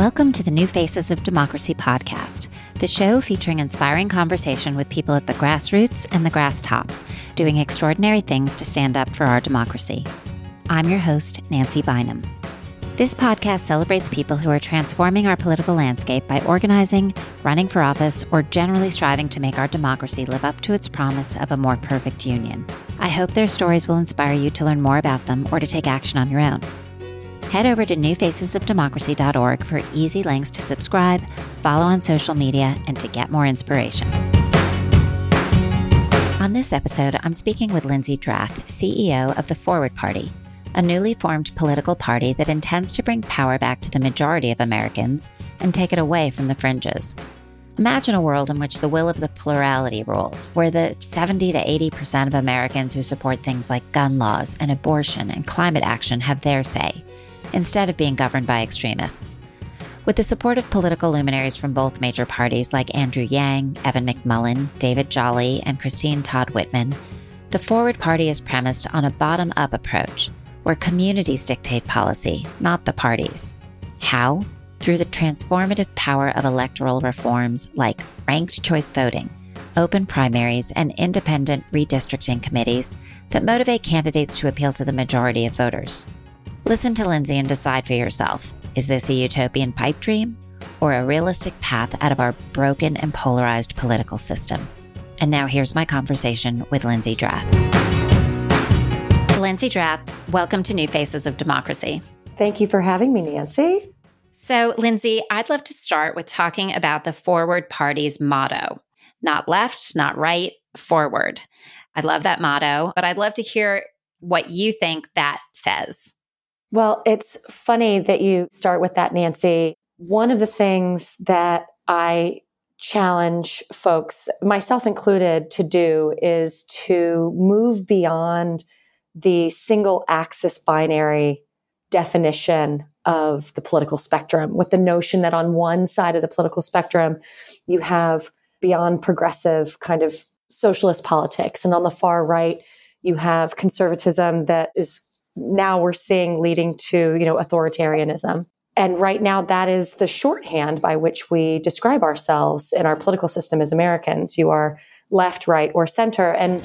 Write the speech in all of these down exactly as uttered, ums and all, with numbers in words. Welcome to the New Faces of Democracy podcast, the show featuring inspiring conversation with people at the grassroots and the grass tops, doing extraordinary things to stand up for our democracy. I'm your host, Nancy Bynum. This podcast celebrates people who are transforming our political landscape by organizing, running for office, or generally striving to make our democracy live up to its promise of a more perfect union. I hope their stories will inspire you to learn more about them or to take action on your own. Head over to new faces of democracy dot org for easy links to subscribe, follow on social media, and to get more inspiration. On this episode, I'm speaking with Lindsey Drath, C E O of the Forward Party, a newly formed political party that intends to bring power back to the majority of Americans and take it away from the fringes. Imagine a world in which the will of the plurality rules, where the seventy to eighty percent of Americans who support things like gun laws and abortion and climate action have their say, instead of being governed by extremists. With the support of political luminaries from both major parties like Andrew Yang, Evan McMullin, David Jolly, and Christine Todd Whitman, the Forward Party is premised on a bottom-up approach, where communities dictate policy, not the parties. How? Through the transformative power of electoral reforms like ranked choice voting, open primaries, and independent redistricting committees that motivate candidates to appeal to the majority of voters. Listen to Lindsey and decide for yourself. Is this a utopian pipe dream or a realistic path out of our broken and polarized political system? And now here's my conversation with Lindsey Drath. Lindsey Drath, welcome to New Faces of Democracy. Thank you for having me, Nancy. So, Lindsey, I'd love to start with talking about the Forward Party's motto. Not left, not right, forward. I love that motto, but I'd love to hear what you think that says. Well, it's funny that you start with that, Nancy. One of the things that I challenge folks, myself included, to do is to move beyond the single axis binary definition of the political spectrum, with the notion that on one side of the political spectrum, you have beyond progressive kind of socialist politics. And on the far right, you have conservatism that is now we're seeing leading to, you know, authoritarianism. And right now that is the shorthand by which we describe ourselves in our political system as Americans. You are left, right, or center. And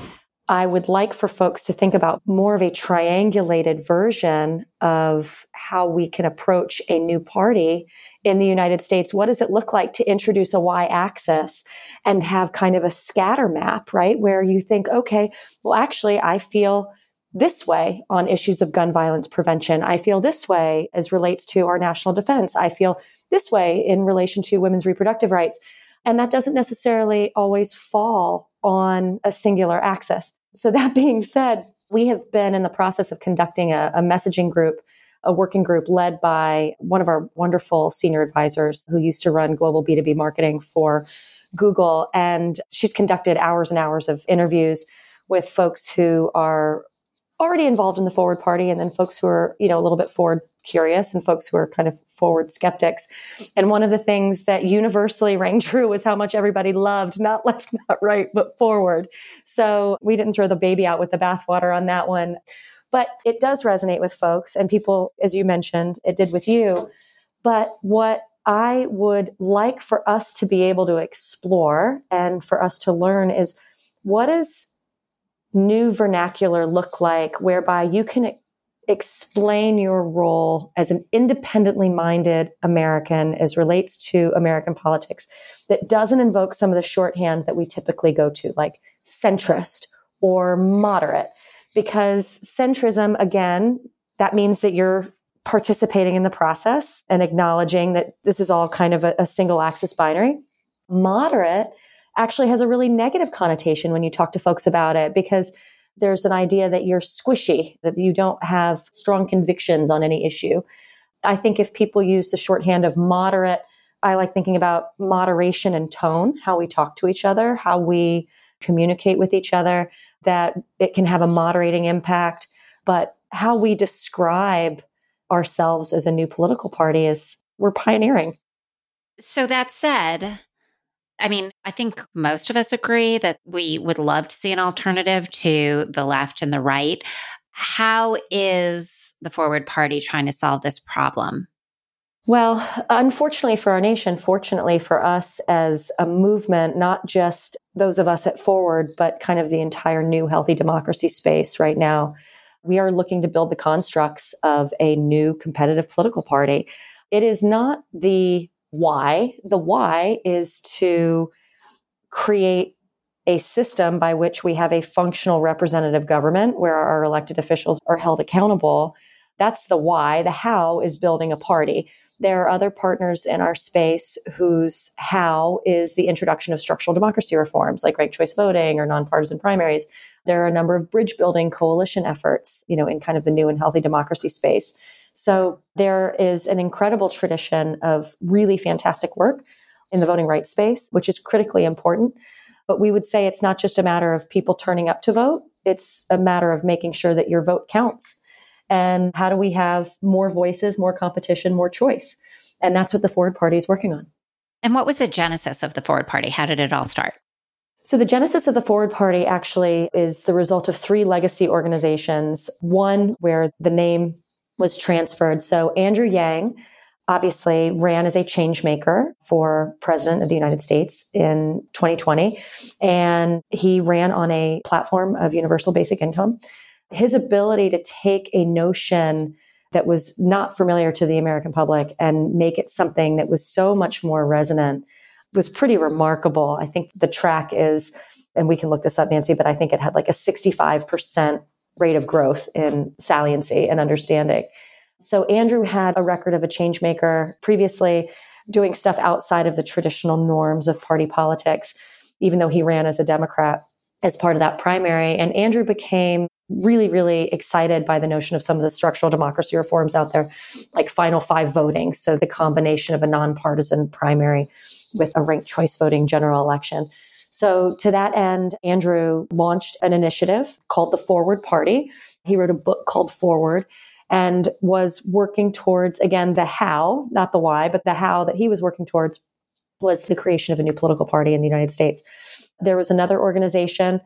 I would like for folks to think about more of a triangulated version of how we can approach a new party in the United States. What does it look like to introduce a y-axis and have kind of a scatter map, right? Where you think, okay, well, actually, I feel this way on issues of gun violence prevention. I feel this way as relates to our national defense. I feel this way in relation to women's reproductive rights. And that doesn't necessarily always fall on a singular axis. So that being said, we have been in the process of conducting a, a messaging group, a working group led by one of our wonderful senior advisors who used to run global B two B marketing for Google. And she's conducted hours and hours of interviews with folks who are already involved in the Forward Party, and then folks who are, you know, a little bit forward curious and folks who are kind of forward skeptics. And one of the things that universally rang true was how much everybody loved, not left, not right, but forward. So we didn't throw the baby out with the bathwater on that one. But it does resonate with folks and people, as you mentioned, it did with you. But what I would like for us to be able to explore and for us to learn is what is new vernacular look like whereby you can e- explain your role as an independently minded American as relates to American politics that doesn't invoke some of the shorthand that we typically go to, like centrist or moderate, because centrism, again, that means that you're participating in the process and acknowledging that this is all kind of a, a single axis binary. Moderate actually has a really negative connotation when you talk to folks about it, because there's an idea that you're squishy, that you don't have strong convictions on any issue. I think if people use the shorthand of moderate, I like thinking about moderation and tone, how we talk to each other, how we communicate with each other, that it can have a moderating impact. But how we describe ourselves as a new political party is we're pioneering. So that said, I mean, I think most of us agree that we would love to see an alternative to the left and the right. How is the Forward Party trying to solve this problem? Well, unfortunately for our nation, fortunately for us as a movement, not just those of us at Forward, but kind of the entire new healthy democracy space right now, we are looking to build the constructs of a new competitive political party. It is not the why. The why is to create a system by which we have a functional representative government where our elected officials are held accountable. That's the why. The how is building a party. There are other partners in our space whose how is the introduction of structural democracy reforms like ranked choice voting or nonpartisan primaries. There are a number of bridge building coalition efforts, you know, in kind of the new and healthy democracy space. So there is an incredible tradition of really fantastic work in the voting rights space, which is critically important. But we would say it's not just a matter of people turning up to vote. It's a matter of making sure that your vote counts. And how do we have more voices, more competition, more choice? And that's what the Forward Party is working on. And what was the genesis of the Forward Party? How did it all start? So the genesis of the Forward Party actually is the result of three legacy organizations, one where the name was transferred. So Andrew Yang obviously ran as a change maker for president of the United States in twenty twenty. And he ran on a platform of universal basic income. His ability to take a notion that was not familiar to the American public and make it something that was so much more resonant was pretty remarkable. I think the track is, and we can look this up, Nancy, but I think it had like a sixty-five percent rate of growth in saliency and understanding. So Andrew had a record of a change maker previously, doing stuff outside of the traditional norms of party politics, even though he ran as a Democrat as part of that primary. And Andrew became really, really excited by the notion of some of the structural democracy reforms out there, like Final Five voting. So the combination of a nonpartisan primary with a ranked choice voting general election. So to that end, Andrew launched an initiative called the Forward Party. He wrote a book called Forward and was working towards, again, the how, not the why, but the how that he was working towards was the creation of a new political party in the United States. There was another organization.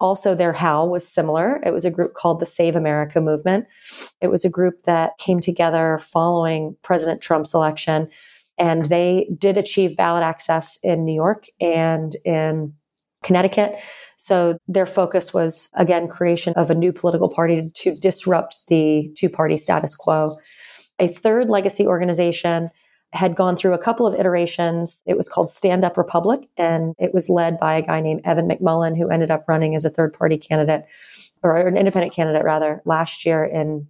Also, their how was similar. It was a group called the Save America Movement. It was a group that came together following President Trump's election, and they did achieve ballot access in New York and in Connecticut. So their focus was, again, creation of a new political party to disrupt the two-party status quo. A third legacy organization had gone through a couple of iterations. It was called Stand Up Republic, and it was led by a guy named Evan McMullin, who ended up running as a third-party candidate, or an independent candidate, rather, last year in,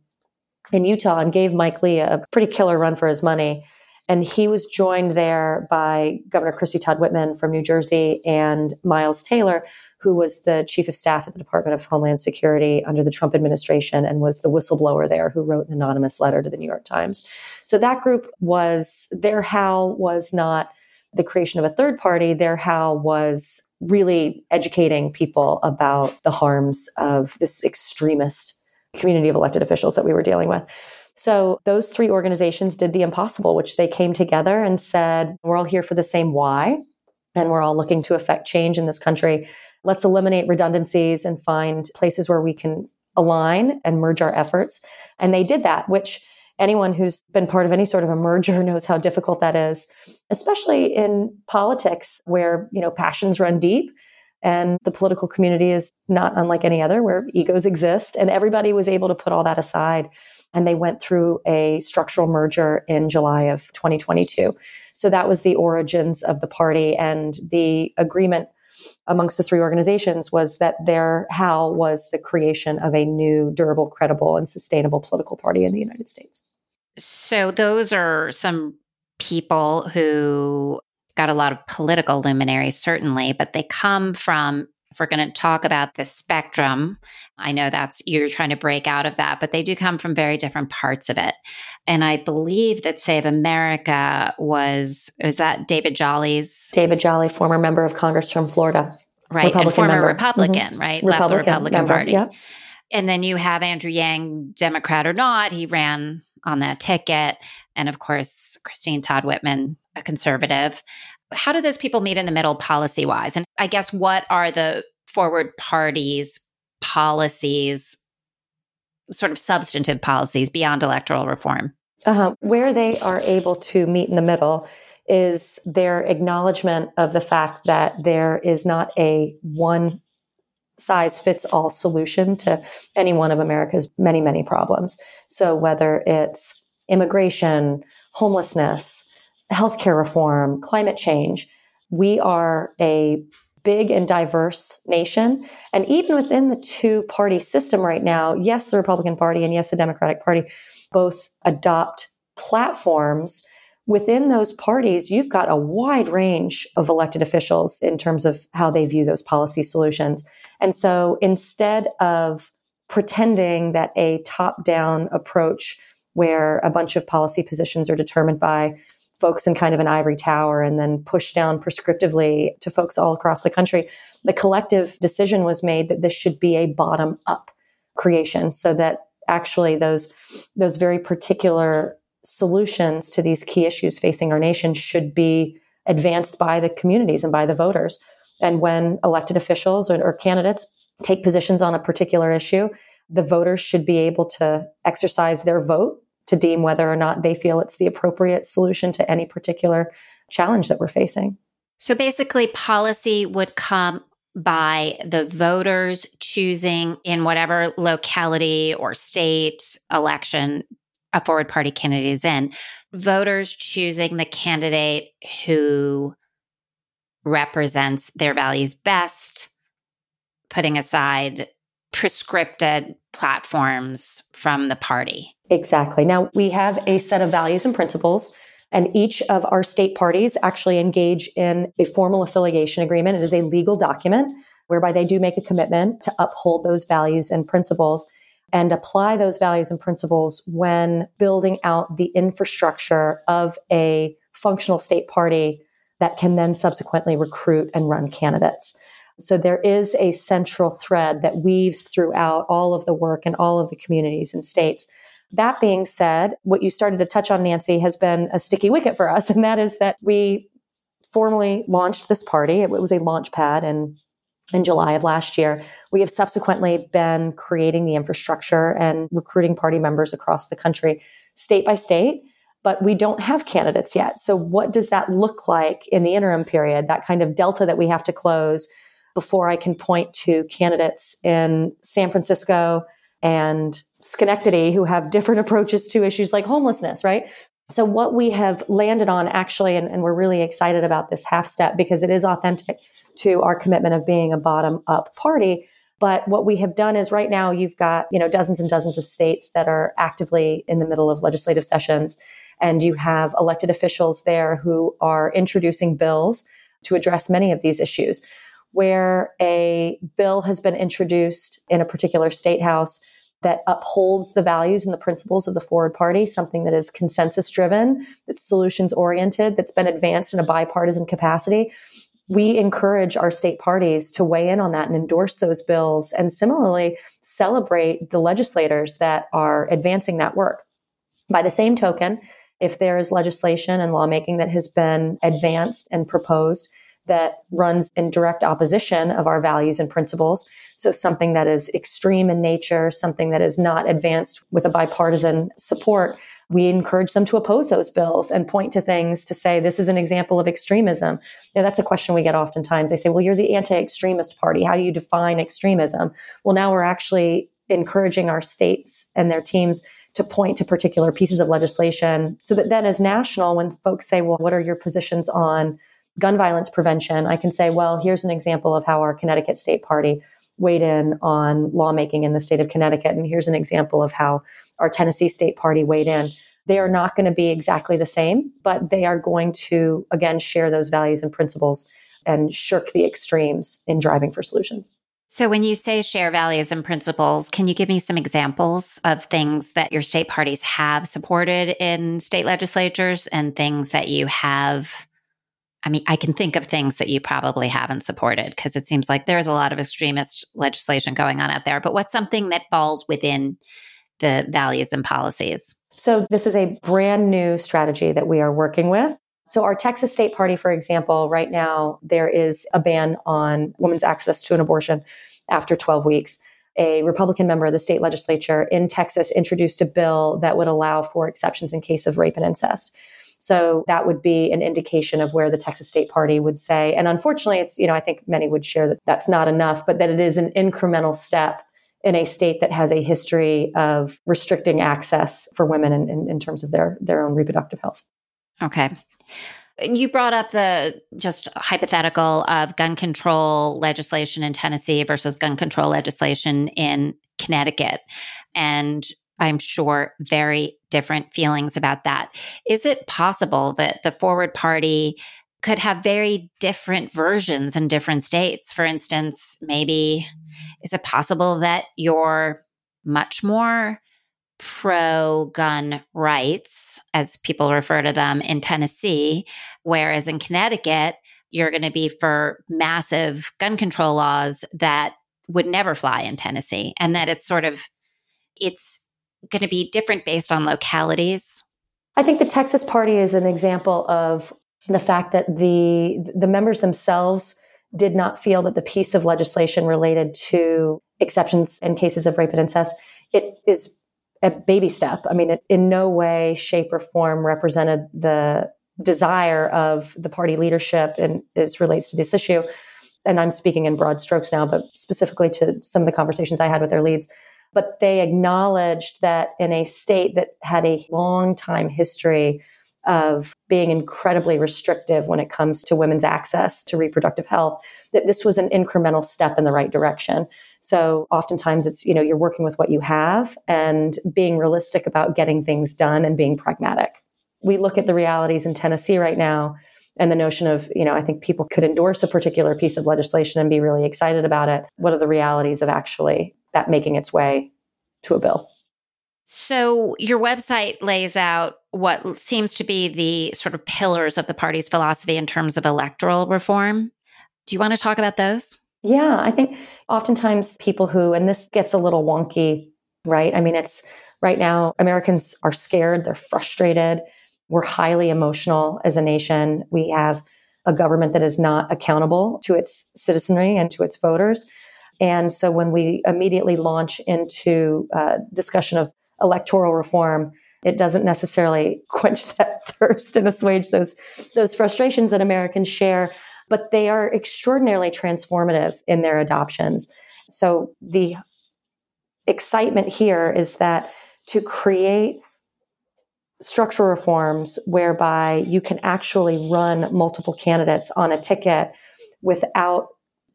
in Utah, and gave Mike Lee a pretty killer run for his money. And he was joined there by Governor Christine Todd Whitman from New Jersey and Miles Taylor, who was the chief of staff at the Department of Homeland Security under the Trump administration and was the whistleblower there who wrote an anonymous letter to the New York Times. So that group was, their how was not the creation of a third party. Their how was really educating people about the harms of this extremist community of elected officials that we were dealing with. So those three organizations did the impossible, which they came together and said, we're all here for the same why, and we're all looking to affect change in this country. Let's eliminate redundancies and find places where we can align and merge our efforts. And they did that, which anyone who's been part of any sort of a merger knows how difficult that is, especially in politics where, you know, passions run deep. And the political community is not unlike any other where egos exist. And everybody was able to put all that aside. And they went through a structural merger in July of twenty twenty-two. So that was the origins of the party. And the agreement amongst the three organizations was that their how was the creation of a new, durable, credible, and sustainable political party in the United States. So those are some people who got a lot of political luminaries, certainly, but they come from, if we're going to talk about the spectrum, I know that's, you're trying to break out of that, but they do come from very different parts of it. And I believe that Save America was, was that David Jolly's? David Jolly, former member of Congress from Florida. Right. Republican and former member. Republican, mm-hmm. right? Republican, left the Republican member, Party. Yeah. And then you have Andrew Yang, Democrat or not, he ran on that ticket. And of course, Christine Todd Whitman, a conservative. How do those people meet in the middle policy-wise? And I guess what are the Forward Party's policies, sort of substantive policies beyond electoral reform? Uh, where they are able to meet in the middle is their acknowledgement of the fact that there is not a one size fits all solution to any one of America's many, many problems. So whether it's immigration, homelessness, healthcare reform, climate change, we are a big and diverse nation. And even within the two-party system right now, yes, the Republican Party and yes, the Democratic Party both adopt platforms. Within those parties, you've got a wide range of elected officials in terms of how they view those policy solutions. And so instead of pretending that a top-down approach where a bunch of policy positions are determined by folks in kind of an ivory tower and then pushed down prescriptively to folks all across the country, the collective decision was made that this should be a bottom-up creation so that actually those, those very particular solutions to these key issues facing our nation should be advanced by the communities and by the voters. And when elected officials or, or candidates take positions on a particular issue, the voters should be able to exercise their vote to deem whether or not they feel it's the appropriate solution to any particular challenge that we're facing. So basically, policy would come by the voters choosing in whatever locality or state election a Forward Party candidate is in, voters choosing the candidate who represents their values best, putting aside prescripted platforms from the party. Exactly. Now, we have a set of values and principles, and each of our state parties actually engage in a formal affiliation agreement. It is a legal document whereby they do make a commitment to uphold those values and principles and apply those values and principles when building out the infrastructure of a functional state party that can then subsequently recruit and run candidates. So there is a central thread that weaves throughout all of the work and all of the communities and states. That being said, what you started to touch on, Nancy, has been a sticky wicket for us, and that is that we formally launched this party. It was a launch pad in, in July of last year. We have subsequently been creating the infrastructure and recruiting party members across the country, state by state, but we don't have candidates yet. So what does that look like in the interim period, that kind of delta that we have to close before I can point to candidates in San Francisco and Schenectady who have different approaches to issues like homelessness, right? So what we have landed on actually, and, and we're really excited about this half step because it is authentic to our commitment of being a bottom-up party. But what we have done is right now you've got, you know, dozens and dozens of states that are actively in the middle of legislative sessions, and you have elected officials there who are introducing bills to address many of these issues. Where a bill has been introduced in a particular state house that upholds the values and the principles of the Forward Party, something that is consensus-driven, that's solutions-oriented, that's been advanced in a bipartisan capacity, we encourage our state parties to weigh in on that and endorse those bills and similarly celebrate the legislators that are advancing that work. By the same token, if there is legislation and lawmaking that has been advanced and proposed that runs in direct opposition of our values and principles, so something that is extreme in nature, something that is not advanced with a bipartisan support, we encourage them to oppose those bills and point to things to say, this is an example of extremism. Now, that's a question we get oftentimes. They say, well, you're the anti-extremist party. How do you define extremism? Well, now we're actually encouraging our states and their teams to point to particular pieces of legislation so that then as national, when folks say, well, what are your positions on gun violence prevention, I can say, well, here's an example of how our Connecticut State Party weighed in on lawmaking in the state of Connecticut. And here's an example of how our Tennessee State Party weighed in. They are not going to be exactly the same, but they are going to, again, share those values and principles and shirk the extremes in driving for solutions. So when you say share values and principles, can you give me some examples of things that your state parties have supported in state legislatures and things that you have? I mean, I can think of things that you probably haven't supported because it seems like there's a lot of extremist legislation going on out there. But what's something that falls within the values and policies? So this is a brand new strategy that we are working with. So our Texas State Party, for example, right now, there is a ban on women's access to an abortion after twelve weeks. a Republican member of the state legislature in Texas introduced a bill that would allow for exceptions in case of rape and incest. So that would be an indication of where the Texas State Party would say, and unfortunately, it's, you know, I think many would share that that's not enough, but that it is an incremental step in a state that has a history of restricting access for women in, in, in terms of their, their own reproductive health. Okay. You brought up the just hypothetical of gun control legislation in Tennessee versus gun control legislation in Connecticut. And I'm sure very different feelings about that. Is it possible that the Forward Party could have very different versions in different states? For instance, maybe is it possible that you're much more pro-gun rights, as people refer to them, in Tennessee, whereas in Connecticut, you're going to be for massive gun control laws that would never fly in Tennessee, and that it's sort of, it's going to be different based on localities? I think the Texas Party is an example of the fact that the the members themselves did not feel that the piece of legislation related to exceptions in cases of rape and incest, it is a baby step. I mean, it in no way, shape, or form represented the desire of the party leadership and as relates to this issue. And I'm speaking in broad strokes now, but specifically to some of the conversations I had with their leads. But they acknowledged that in a state that had a long time history of being incredibly restrictive when it comes to women's access to reproductive health, that this was an incremental step in the right direction. So oftentimes it's, you know, you're working with what you have and being realistic about getting things done and being pragmatic. We look at the realities in Tennessee right now and the notion of, you know, I think people could endorse a particular piece of legislation and be really excited about it. What are the realities of actually that making its way to a bill? So your website lays out what seems to be the sort of pillars of the party's philosophy in terms of electoral reform. Do you want to talk about those? Yeah, I think oftentimes people who, and this gets a little wonky, right? I mean, it's right now, Americans are scared, they're frustrated, we're highly emotional as a nation. We have a government that is not accountable to its citizenry and to its voters. And so when we immediately launch into a discussion of electoral reform, it doesn't necessarily quench that thirst and assuage those, those frustrations that Americans share, but they are extraordinarily transformative in their adoptions. So the excitement here is that to create structural reforms whereby you can actually run multiple candidates on a ticket without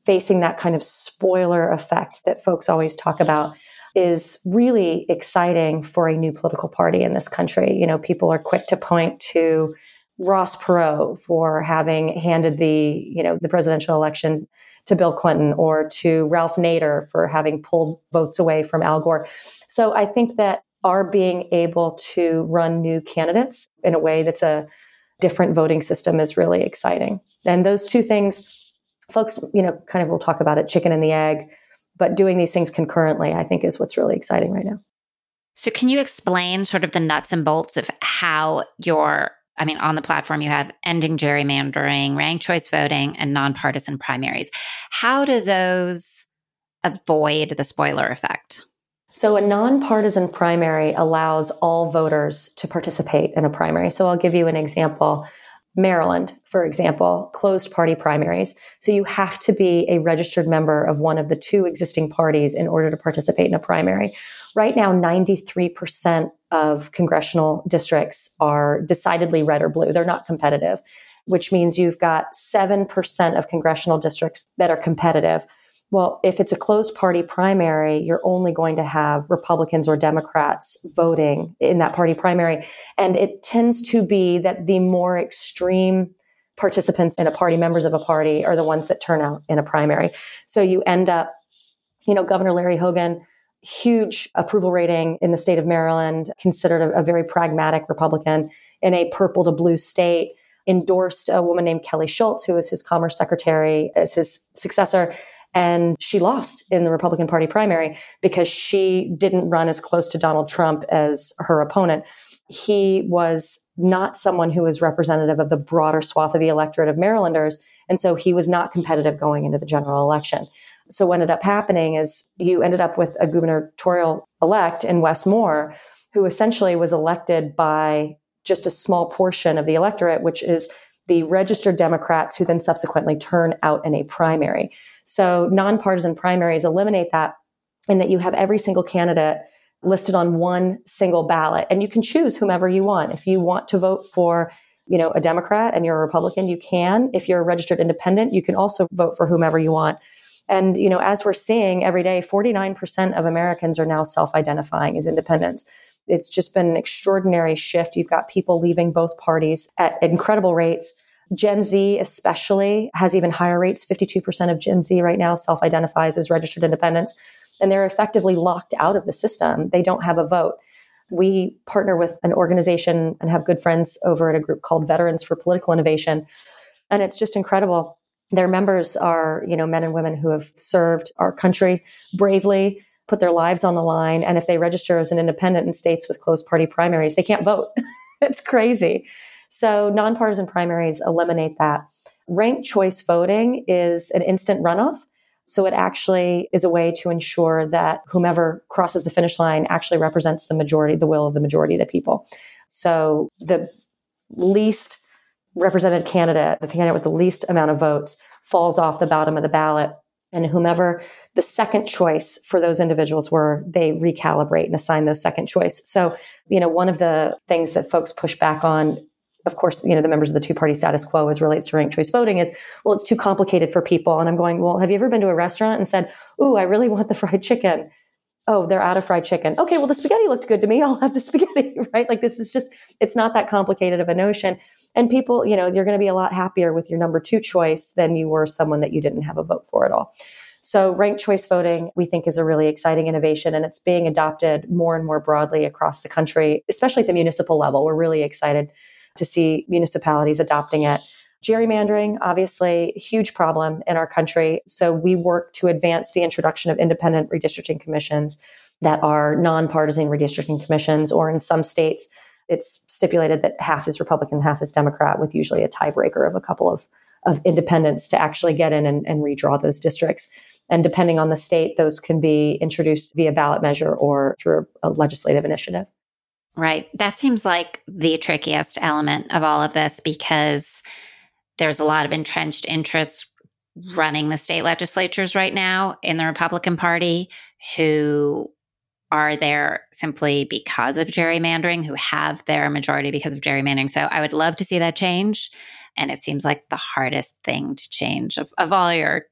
facing that kind of spoiler effect that folks always talk about is really exciting for a new political party in this country. You know, people are quick to point to Ross Perot for having handed the, you know, the presidential election to Bill Clinton, or to Ralph Nader for having pulled votes away from Al Gore. So I think that our being able to run new candidates in a way that's a different voting system is really exciting. And those two things, folks, you know, kind of will talk about it, chicken and the egg. But doing these things concurrently, I think, is what's really exciting right now. So can you explain sort of the nuts and bolts of how your, I mean, on the platform, you have ending gerrymandering, ranked choice voting, and nonpartisan primaries. How do those avoid the spoiler effect? So a nonpartisan primary allows all voters to participate in a primary. So I'll give you an example. Maryland, for example, closed party primaries. So you have to be a registered member of one of the two existing parties in order to participate in a primary. Right now, ninety-three percent of congressional districts are decidedly red or blue. They're not competitive, which means you've got seven percent of congressional districts that are competitive. Well, if it's a closed party primary, you're only going to have Republicans or Democrats voting in that party primary. And it tends to be that the more extreme participants in a party, members of a party, are the ones that turn out in a primary. So you end up, you know, Governor Larry Hogan, huge approval rating in the state of Maryland, considered a, a very pragmatic Republican in a purple to blue state, endorsed a woman named Kelly Schultz, who was his commerce secretary, as his successor. And she lost in the Republican Party primary because she didn't run as close to Donald Trump as her opponent. He was not someone who was representative of the broader swath of the electorate of Marylanders. And so he was not competitive going into the general election. So what ended up happening is you ended up with a gubernatorial elect in Wes Moore, who essentially was elected by just a small portion of the electorate, which is the registered Democrats who then subsequently turn out in a primary. So nonpartisan primaries eliminate that, in that you have every single candidate listed on one single ballot, and you can choose whomever you want. If you want to vote for, you know, a Democrat and you're a Republican, you can. If you're a registered independent, you can also vote for whomever you want. And, you know, as we're seeing every day, forty-nine percent of Americans are now self-identifying as independents. It's just been an extraordinary shift. You've got people leaving both parties at incredible rates. Gen Z especially has even higher rates. fifty-two percent of Gen Z right now self-identifies as registered independents, and they're effectively locked out of the system. They don't have a vote. We partner with an organization and have good friends over at a group called Veterans for Political Innovation. And it's just incredible. Their members are, you know, men and women who have served our country bravely, put their lives on the line. And if they register as an independent in states with closed party primaries, they can't vote. It's crazy. So nonpartisan primaries eliminate that. Ranked choice voting is an instant runoff. So it actually is a way to ensure that whomever crosses the finish line actually represents the majority, the will of the majority of the people. So the least represented candidate, the candidate with the least amount of votes, falls off the bottom of the ballot. And whomever the second choice for those individuals were, they recalibrate and assign those second choice. So, you know, one of the things that folks push back on, of course, you know, the members of the two-party status quo as relates to ranked choice voting is, well, it's too complicated for people. And I'm going, well, have you ever been to a restaurant and said, ooh, I really want the fried chicken? Oh, they're out of fried chicken. Okay, well, the spaghetti looked good to me. I'll have the spaghetti, right? Like, this is just, it's not that complicated of a notion. And people, you know, you're going to be a lot happier with your number two choice than you were someone that you didn't have a vote for at all. So ranked choice voting, we think, is a really exciting innovation, and it's being adopted more and more broadly across the country, especially at the municipal level. We're really excited to see municipalities adopting it. Gerrymandering, obviously, huge problem in our country. So we work to advance the introduction of independent redistricting commissions that are nonpartisan redistricting commissions, or in some states, it's stipulated that half is Republican, half is Democrat, with usually a tiebreaker of a couple of, of independents to actually get in and, and redraw those districts. And depending on the state, those can be introduced via ballot measure or through a legislative initiative. Right. That seems like the trickiest element of all of this, because there's a lot of entrenched interests running the state legislatures right now in the Republican Party who are there simply because of gerrymandering, who have their majority because of gerrymandering. So I would love to see that change. And it seems like the hardest thing to change of, of all your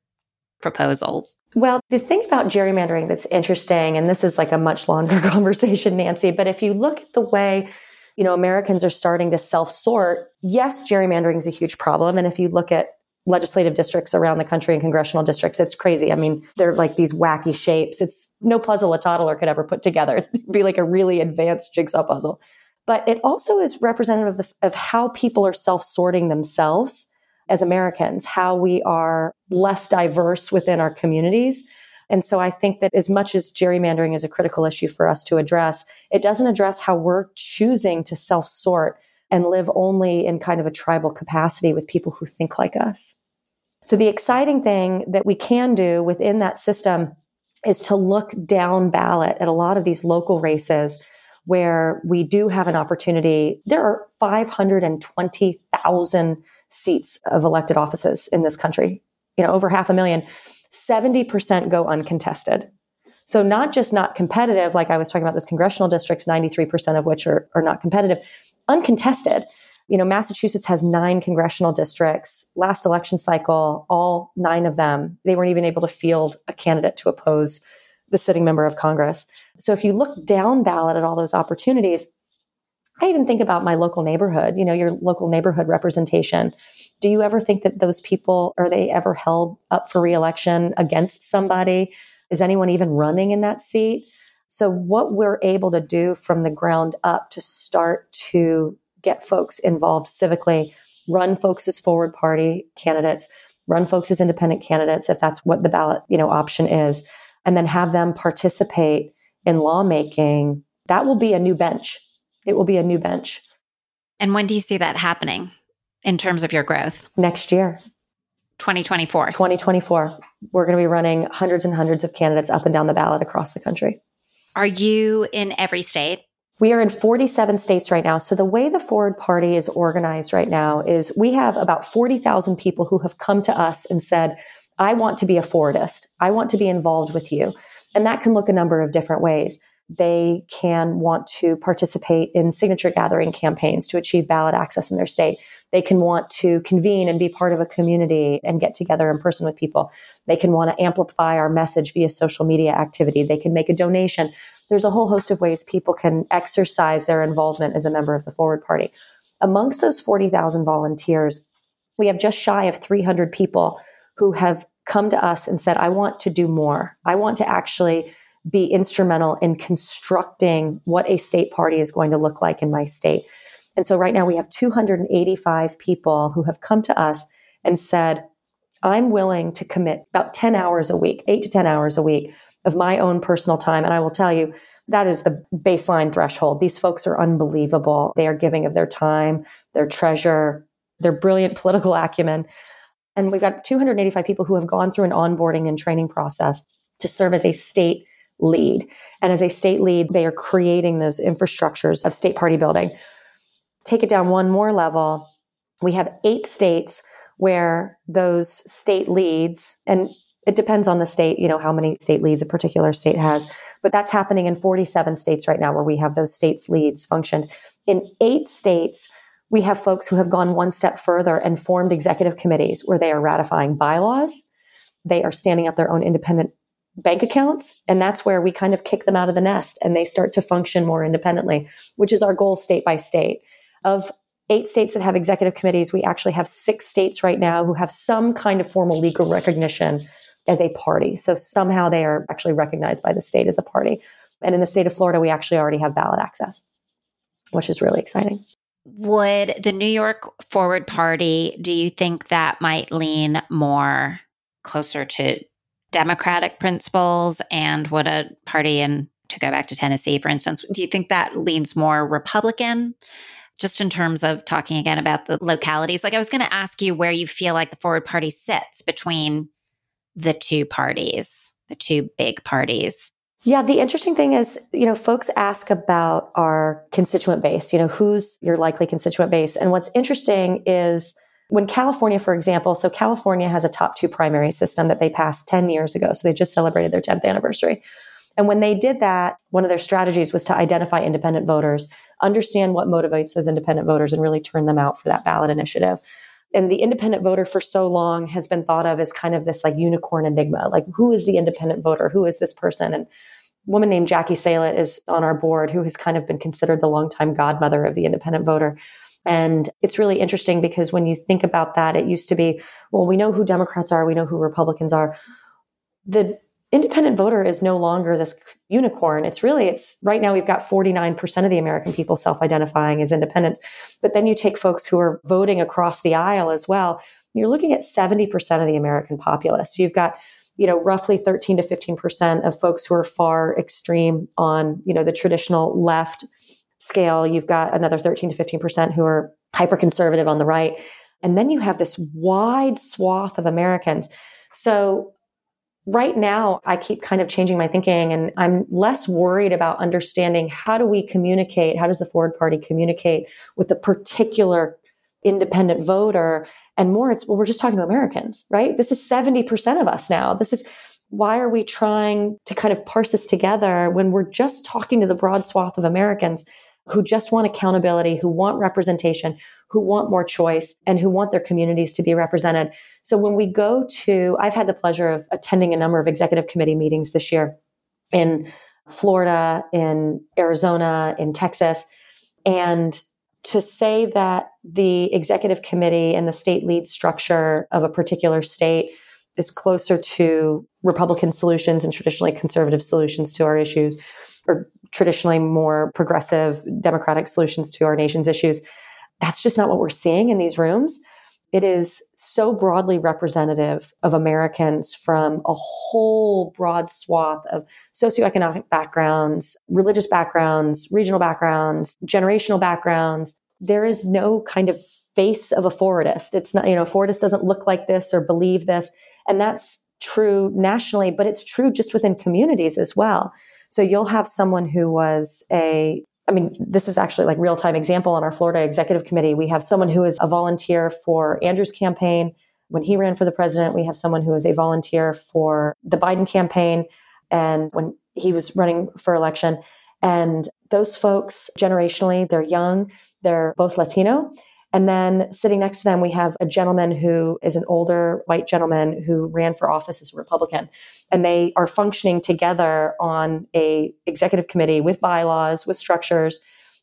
proposals. Well, the thing about gerrymandering that's interesting, and this is like a much longer conversation, Nancy, but if you look at the way, you know, Americans are starting to self-sort, yes, gerrymandering is a huge problem. And if you look at legislative districts around the country and congressional districts, it's crazy. I mean, they're like these wacky shapes. It's no puzzle a toddler could ever put together. It'd be like a really advanced jigsaw puzzle. But it also is representative of, the, of how people are self-sorting themselves as Americans, how we are less diverse within our communities. And so I think that as much as gerrymandering is a critical issue for us to address, it doesn't address how we're choosing to self-sort and live only in kind of a tribal capacity with people who think like us. So the exciting thing that we can do within that system is to look down ballot at a lot of these local races where we do have an opportunity. There are five hundred twenty thousand seats of elected offices in this country, you know, over half a million. seventy percent go uncontested. So not just not competitive, like I was talking about those congressional districts, ninety-three percent of which are, are not competitive, uncontested. You know, Massachusetts has nine congressional districts. Last election cycle, all nine of them, they weren't even able to field a candidate to oppose the sitting member of Congress. So if you look down ballot at all those opportunities, I even think about my local neighborhood, you know, your local neighborhood representation. Do you ever think that those people, are they ever held up for reelection against somebody? Is anyone even running in that seat? So what we're able to do from the ground up to start to get folks involved civically, run folks as Forward Party candidates, run folks as independent candidates, if that's what the ballot, you know, option is, and then have them participate in lawmaking, that will be a new bench. It will be a new bench. And when do you see that happening in terms of your growth? Next year. twenty twenty-four twenty twenty-four We're going to be running hundreds and hundreds of candidates up and down the ballot across the country. Are you in every state? We are in forty-seven states right now. So the way the Forward Party is organized right now is we have about forty thousand people who have come to us and said, I want to be a Forwardist. I want to be involved with you. And that can look a number of different ways. They can want to participate in signature gathering campaigns to achieve ballot access in their state. They can want to convene and be part of a community and get together in person with people. They can want to amplify our message via social media activity. They can make a donation. There's a whole host of ways people can exercise their involvement as a member of the Forward Party. Amongst those forty thousand volunteers, we have just shy of three hundred people who have come to us and said, I want to do more. I want to actually be instrumental in constructing what a state party is going to look like in my state. And so right now we have two hundred eighty-five people who have come to us and said, I'm willing to commit about ten hours a week, eight to ten hours a week of my own personal time. And I will tell you, that is the baseline threshold. These folks are unbelievable. They are giving of their time, their treasure, their brilliant political acumen. And we've got two hundred eighty-five people who have gone through an onboarding and training process to serve as a state lead. And as a state lead, they are creating those infrastructures of state party building. Take it down one more level. We have eight states where those state leads, and it depends on the state, you know, how many state leads a particular state has, but that's happening in forty-seven states right now where we have those states leads functioned. In eight states, we have folks who have gone one step further and formed executive committees where they are ratifying bylaws. They are standing up their own independent bank accounts. And that's where we kind of kick them out of the nest and they start to function more independently, which is our goal state by state. Of eight states that have executive committees, we actually have six states right now who have some kind of formal legal recognition as a party. So somehow they are actually recognized by the state as a party. And in the state of Florida, we actually already have ballot access, which is really exciting. Would the New York Forward Party, do you think that might lean more closer to democratic principles? And would a party in, to go back to Tennessee, for instance, do you think that leans more Republican? Just in terms of talking again about the localities, like I was going to ask you where you feel like the Forward Party sits between the two parties, the two big parties. Yeah, the interesting thing is, you know, folks ask about our constituent base, you know, who's your likely constituent base. And what's interesting is when California, for example, so California has a top two primary system that they passed ten years ago. So they just celebrated their tenth anniversary. And when they did that, one of their strategies was to identify independent voters, understand what motivates those independent voters, and really turn them out for that ballot initiative. And the independent voter for so long has been thought of as kind of this like unicorn enigma, like who is the independent voter? Who is this person? And a woman named Jackie Salit is on our board who has kind of been considered the longtime godmother of the independent voter. And it's really interesting because when you think about that, it used to be, well, we know who Democrats are, we know who Republicans are. The independent voter is no longer this unicorn. It's really, it's right now we've got forty-nine percent of the American people self-identifying as independent. But then you take folks who are voting across the aisle as well. You're looking at seventy percent of the American populace. So you've got, you know, roughly thirteen to fifteen percent of folks who are far extreme on, you know, the traditional left scale. You've got another thirteen to fifteen percent who are hyper-conservative on the right. And then you have this wide swath of Americans. So right now, I keep kind of changing my thinking and I'm less worried about understanding how do we communicate, how does the Forward Party communicate with a particular independent voter, and more it's, well, we're just talking to Americans, right? This is seventy percent of us now. This is, why are we trying to kind of parse this together when we're just talking to the broad swath of Americans who just want accountability, who want representation, who want more choice, and who want their communities to be represented. So when we go to, I've had the pleasure of attending a number of executive committee meetings this year in Florida, in Arizona, in Texas. And to say that the executive committee and the state lead structure of a particular state is closer to Republican solutions and traditionally conservative solutions to our issues, or traditionally more progressive democratic solutions to our nation's issues, that's just not what we're seeing in these rooms. It is so broadly representative of Americans from a whole broad swath of socioeconomic backgrounds, religious backgrounds, regional backgrounds, generational backgrounds, there is no kind of face of a Fordist. It's not, you know, Fordist doesn't look like this or believe this. And that's true nationally, but it's true just within communities as well. So you'll have someone who was a, I mean, this is actually like real-time example on our Florida Executive Committee. We have someone who is a volunteer for Andrew's campaign. When he ran for the president, we have someone who is a volunteer for the Biden campaign and when he was running for election. And those folks, generationally, they're young, they're both Latino. And then sitting next to them, we have a gentleman who is an older white gentleman who ran for office as a Republican. And they are functioning together on a executive committee with bylaws, with structures,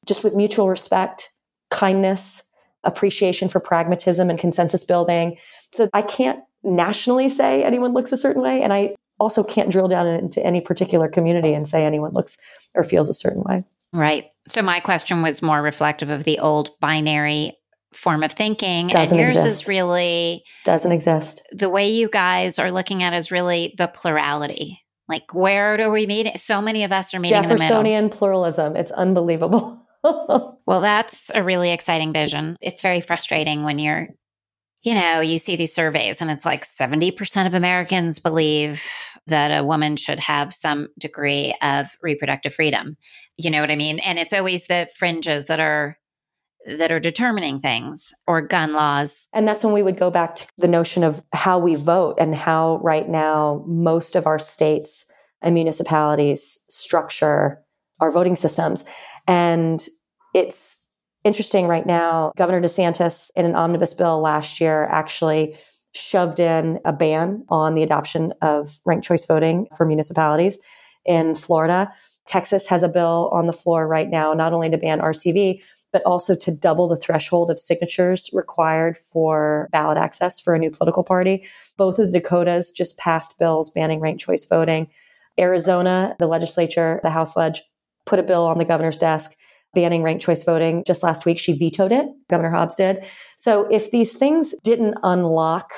just with mutual respect, kindness, appreciation for pragmatism and consensus building. So I can't nationally say anyone looks a certain way. And I also can't drill down into any particular community and say anyone looks or feels a certain way. Right. So my question was more reflective of the old binary form of thinking. Doesn't and yours exist. Is really... Doesn't exist. The way you guys are looking at is really the plurality. Like, where do we meet? So many of us are meeting in the middle. Jeffersonian pluralism. It's unbelievable. Well, that's a really exciting vision. It's very frustrating when you're, you know, you see these surveys and it's like seventy percent of Americans believe that a woman should have some degree of reproductive freedom. You know what I mean? And it's always the fringes that are that are determining things, or gun laws. And that's when we would go back to the notion of how we vote and how right now most of our states and municipalities structure our voting systems. And it's interesting right now, Governor DeSantis in an omnibus bill last year actually shoved in a ban on the adoption of ranked choice voting for municipalities in Florida. Texas has a bill on the floor right now, not only to ban R C V, but also to double the threshold of signatures required for ballot access for a new political party. Both of the Dakotas just passed bills banning ranked choice voting. Arizona, the legislature, the House Ledge, put a bill on the governor's desk banning ranked choice voting. Just last week, she vetoed it. Governor Hobbs did. So if these things didn't unlock,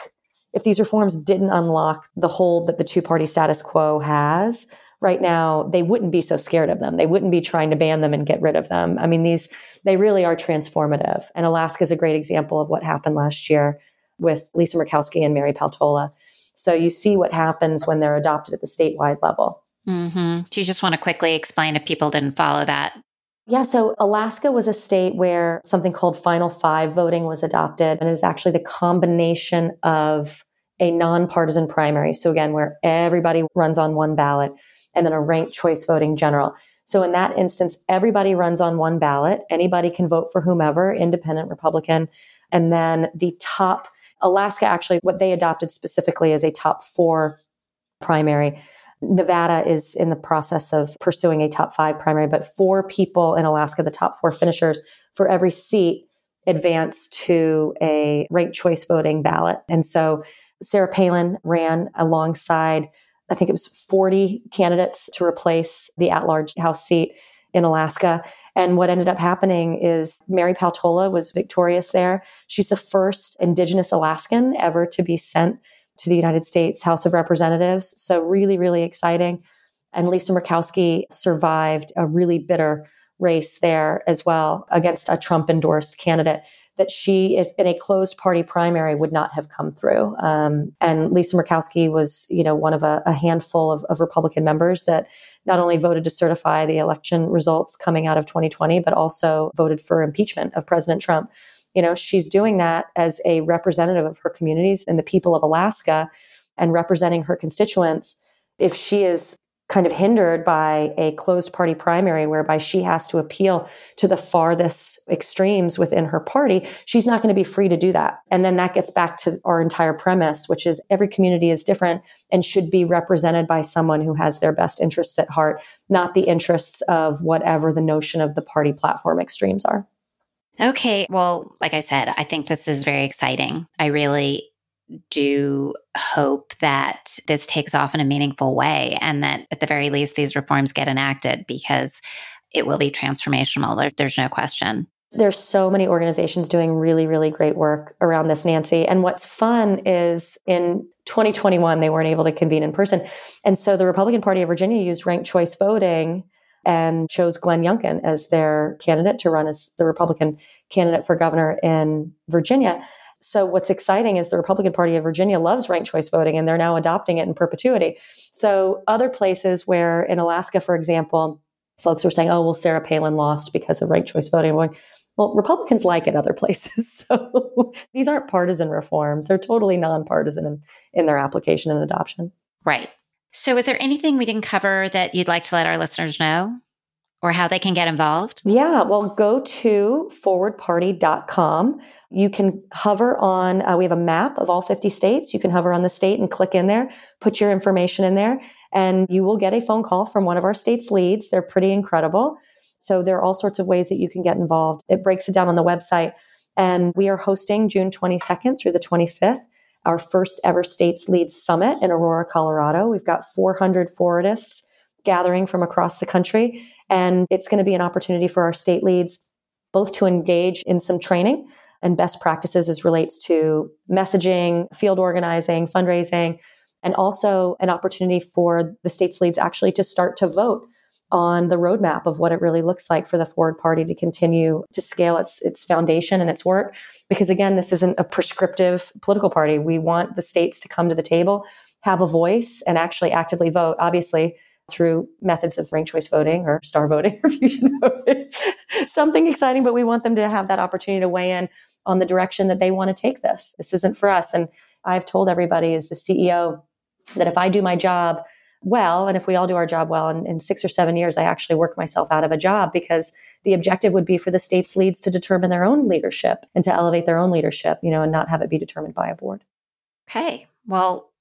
if these reforms didn't unlock the hold that the two-party status quo has right now, they wouldn't be so scared of them. They wouldn't be trying to ban them and get rid of them. I mean, these they really are transformative. And Alaska is a great example of what happened last year with Lisa Murkowski and Mary Peltola. So you see what happens when they're adopted at the statewide level. Mm-hmm. Do you just want to quickly explain if people didn't follow that? Yeah, so Alaska was a state where something called Final Five voting was adopted. And it is actually the combination of a nonpartisan primary. So again, where everybody runs on one ballot, and then a ranked choice voting general. So in that instance, everybody runs on one ballot. Anybody can vote for whomever, independent, Republican. And then the top, Alaska actually, what they adopted specifically is a top four primary. Nevada is in the process of pursuing a top five primary, but four people in Alaska, the top four finishers for every seat, advance to a ranked choice voting ballot. And so Sarah Palin ran alongside I think it was forty candidates to replace the at-large House seat in Alaska. And what ended up happening is Mary Peltola was victorious there. She's the first Indigenous Alaskan ever to be sent to the United States House of Representatives. So really, really exciting. And Lisa Murkowski survived a really bitter race there as well against a Trump-endorsed candidate that she, if in a closed party primary, would not have come through. Um, and Lisa Murkowski was, you know, one of a, a handful of, of Republican members that not only voted to certify the election results coming out of twenty twenty, but also voted for impeachment of President Trump. You know, she's doing that as a representative of her communities and the people of Alaska and representing her constituents. If she is kind of hindered by a closed party primary whereby she has to appeal to the farthest extremes within her party, she's not going to be free to do that. And then that gets back to our entire premise, which is every community is different and should be represented by someone who has their best interests at heart, not the interests of whatever the notion of the party platform extremes are. Okay. Well, like I said, I think this is very exciting. I really do hope that this takes off in a meaningful way and that at the very least these reforms get enacted, because it will be transformational. There, there's no question. There's so many organizations doing really, really great work around this, Nancy. And what's fun is in twenty twenty-one, they weren't able to convene in person. And so the Republican Party of Virginia used ranked choice voting and chose Glenn Youngkin as their candidate to run as the Republican candidate for governor in Virginia. So what's exciting is the Republican Party of Virginia loves ranked choice voting, and they're now adopting it in perpetuity. So other places where in Alaska, for example, folks were saying, oh, well, Sarah Palin lost because of ranked choice voting. Well, well Republicans like it other places. So these aren't partisan reforms. They're totally nonpartisan in, in their application and adoption. Right. So is there anything we didn't cover that you'd like to let our listeners know? Or how they can get involved? Yeah, well, go to forward party dot com. You can hover on, uh, we have a map of all fifty states. You can hover on the state and click in there, put your information in there, and you will get a phone call from one of our state's leads. They're pretty incredible. So there are all sorts of ways that you can get involved. It breaks it down on the website. And we are hosting June twenty-second through the twenty-fifth, our first ever States Lead Summit in Aurora, Colorado. We've got four hundred forwardists gathering from across the country. And it's going to be an opportunity for our state leads both to engage in some training and best practices as relates to messaging, field organizing, fundraising, and also an opportunity for the state's leads actually to start to vote on the roadmap of what it really looks like for the Forward Party to continue to scale its its foundation and its work. Because again, this isn't a prescriptive political party. We want the states to come to the table, have a voice, and actually actively vote, obviously, through methods of ranked choice voting or star voting or fusion voting, something exciting, but we want them to have that opportunity to weigh in on the direction that they want to take this. This isn't for us. And I've told everybody as the C E O that if I do my job well, and if we all do our job well, in, in six or seven years, I actually work myself out of a job, because the objective would be for the state's leads to determine their own leadership and to elevate their own leadership, you know, and not have it be determined by a board. Okay. Well,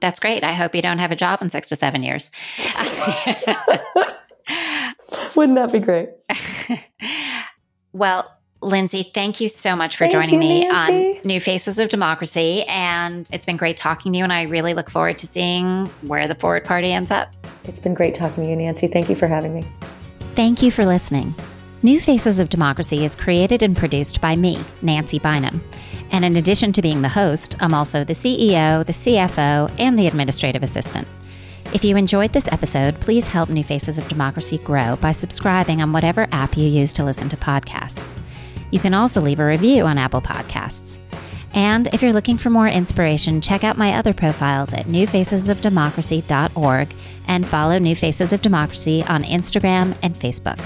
that's great. I hope you don't have a job in six to seven years. Wouldn't that be great? Well, Lindsey, thank you so much for thank joining you, me Nancy. on New Faces of Democracy. And it's been great talking to you. And I really look forward to seeing where the Forward Party ends up. It's been great talking to you, Nancy. Thank you for having me. Thank you for listening. New Faces of Democracy is created and produced by me, Nancy Bynum. And in addition to being the host, I'm also the C E O, the C F O, and the administrative assistant. If you enjoyed this episode, please help New Faces of Democracy grow by subscribing on whatever app you use to listen to podcasts. You can also leave a review on Apple Podcasts. And if you're looking for more inspiration, check out my other profiles at new faces of democracy dot org and follow New Faces of Democracy on Instagram and Facebook.